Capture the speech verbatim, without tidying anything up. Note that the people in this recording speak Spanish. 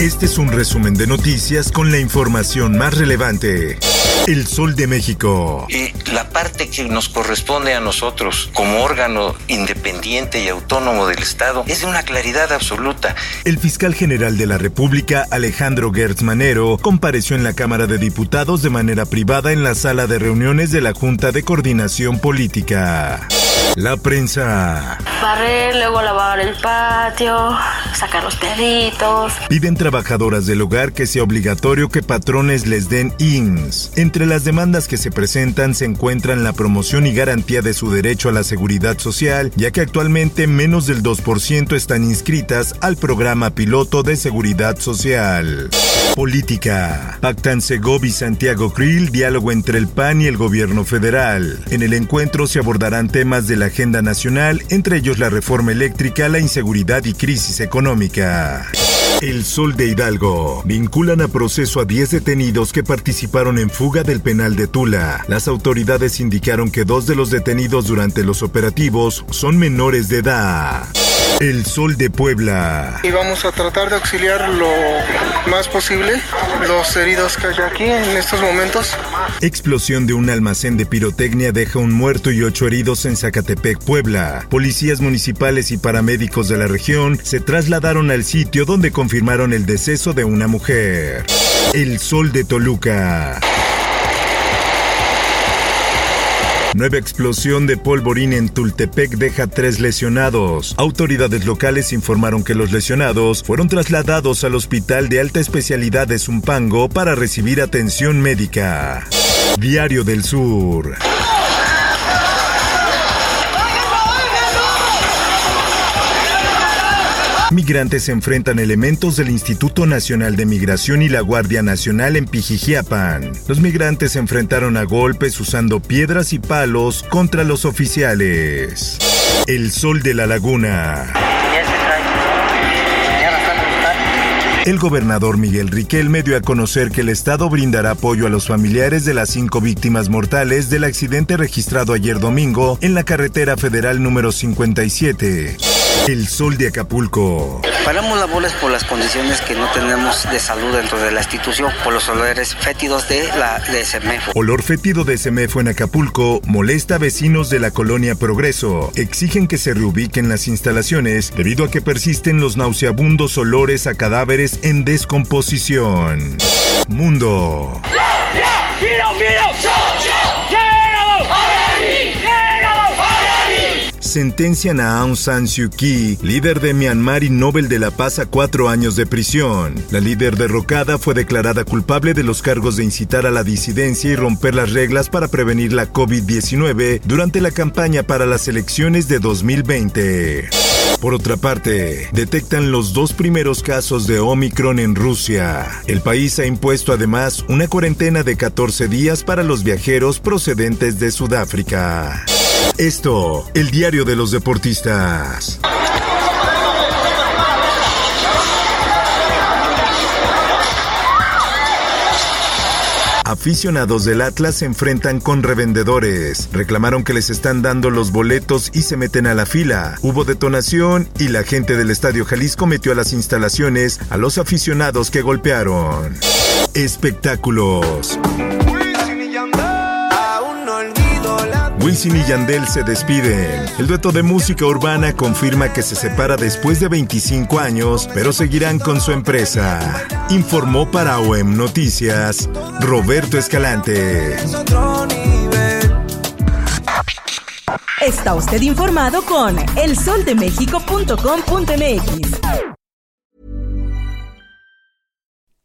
Este es un resumen de noticias con la información más relevante. El Sol de México. Y la parte que nos corresponde a nosotros como órgano independiente y autónomo del Estado es de una claridad absoluta. El fiscal general de la República, Alejandro Gertz Manero, compareció en la Cámara de Diputados de manera privada en la sala de reuniones de la Junta de Coordinación Política. La prensa. Barrer, luego lavar el patio, sacar los perritos. Piden trabajadoras del hogar que sea obligatorio que patrones les den I M S S. Entre las demandas que se presentan se encuentran la promoción y garantía de su derecho a la seguridad social, ya que actualmente menos del dos por ciento están inscritas al programa piloto de seguridad social. Política. Pactan Segov y Santiago Krill diálogo entre el P A N y el gobierno federal. En el encuentro se abordarán temas de la agenda nacional, entre ellos la reforma eléctrica, la inseguridad y crisis económica. El Sol de Hidalgo. Vinculan a proceso a diez detenidos que participaron en fuga del penal de Tula. Las autoridades indicaron que dos de los detenidos durante los operativos son menores de edad. El Sol de Puebla. Y vamos a tratar de auxiliar lo más posible los heridos que hay aquí en estos momentos. Explosión de un almacén de pirotecnia deja un muerto y ocho heridos en Zacatepec, Puebla. Policías municipales y paramédicos de la región se trasladaron al sitio donde confirmaron el deceso de una mujer. El Sol de Toluca. Nueva explosión de polvorín en Tultepec deja tres lesionados. Autoridades locales informaron que los lesionados fueron trasladados al Hospital de Alta Especialidad de Zumpango para recibir atención médica. Diario del Sur. Migrantes enfrentan elementos del Instituto Nacional de Migración y la Guardia Nacional en Pijijiapan. Los migrantes se enfrentaron a golpes usando piedras y palos contra los oficiales. El Sol de la Laguna. El gobernador Miguel Riquelme dio a conocer que el Estado brindará apoyo a los familiares de las cinco víctimas mortales del accidente registrado ayer domingo en la carretera federal número cincuenta y siete. El Sol de Acapulco. Paramos labores por las condiciones que no tenemos de salud dentro de la institución, por los olores fétidos de la de Semefo. Olor fétido de Semefo en Acapulco molesta a vecinos de la colonia Progreso. Exigen que se reubiquen las instalaciones debido a que persisten los nauseabundos olores a cadáveres en descomposición. Mundo. Sentencian a Aung San Suu Kyi, líder de Myanmar y Nobel de la Paz, a cuatro años de prisión. La líder derrocada fue declarada culpable de los cargos de incitar a la disidencia y romper las reglas para prevenir la covid diecinueve durante la campaña para las elecciones de dos mil veinte. Por otra parte, detectan los dos primeros casos de Omicron en Rusia. El país ha impuesto además una cuarentena de catorce días para los viajeros procedentes de Sudáfrica. Esto, el diario de los deportistas. Aficionados del Atlas se enfrentan con revendedores. Reclamaron que les están dando los boletos y se meten a la fila. Hubo detonación y la gente del Estadio Jalisco metió a las instalaciones a los aficionados que golpearon. Espectáculos. Wisin y Yandel se despiden. El dueto de música urbana confirma que se separa después de veinticinco años, pero seguirán con su empresa. Informó para O E M Noticias, Roberto Escalante. Está usted informado con el sol de méxico punto com punto m x.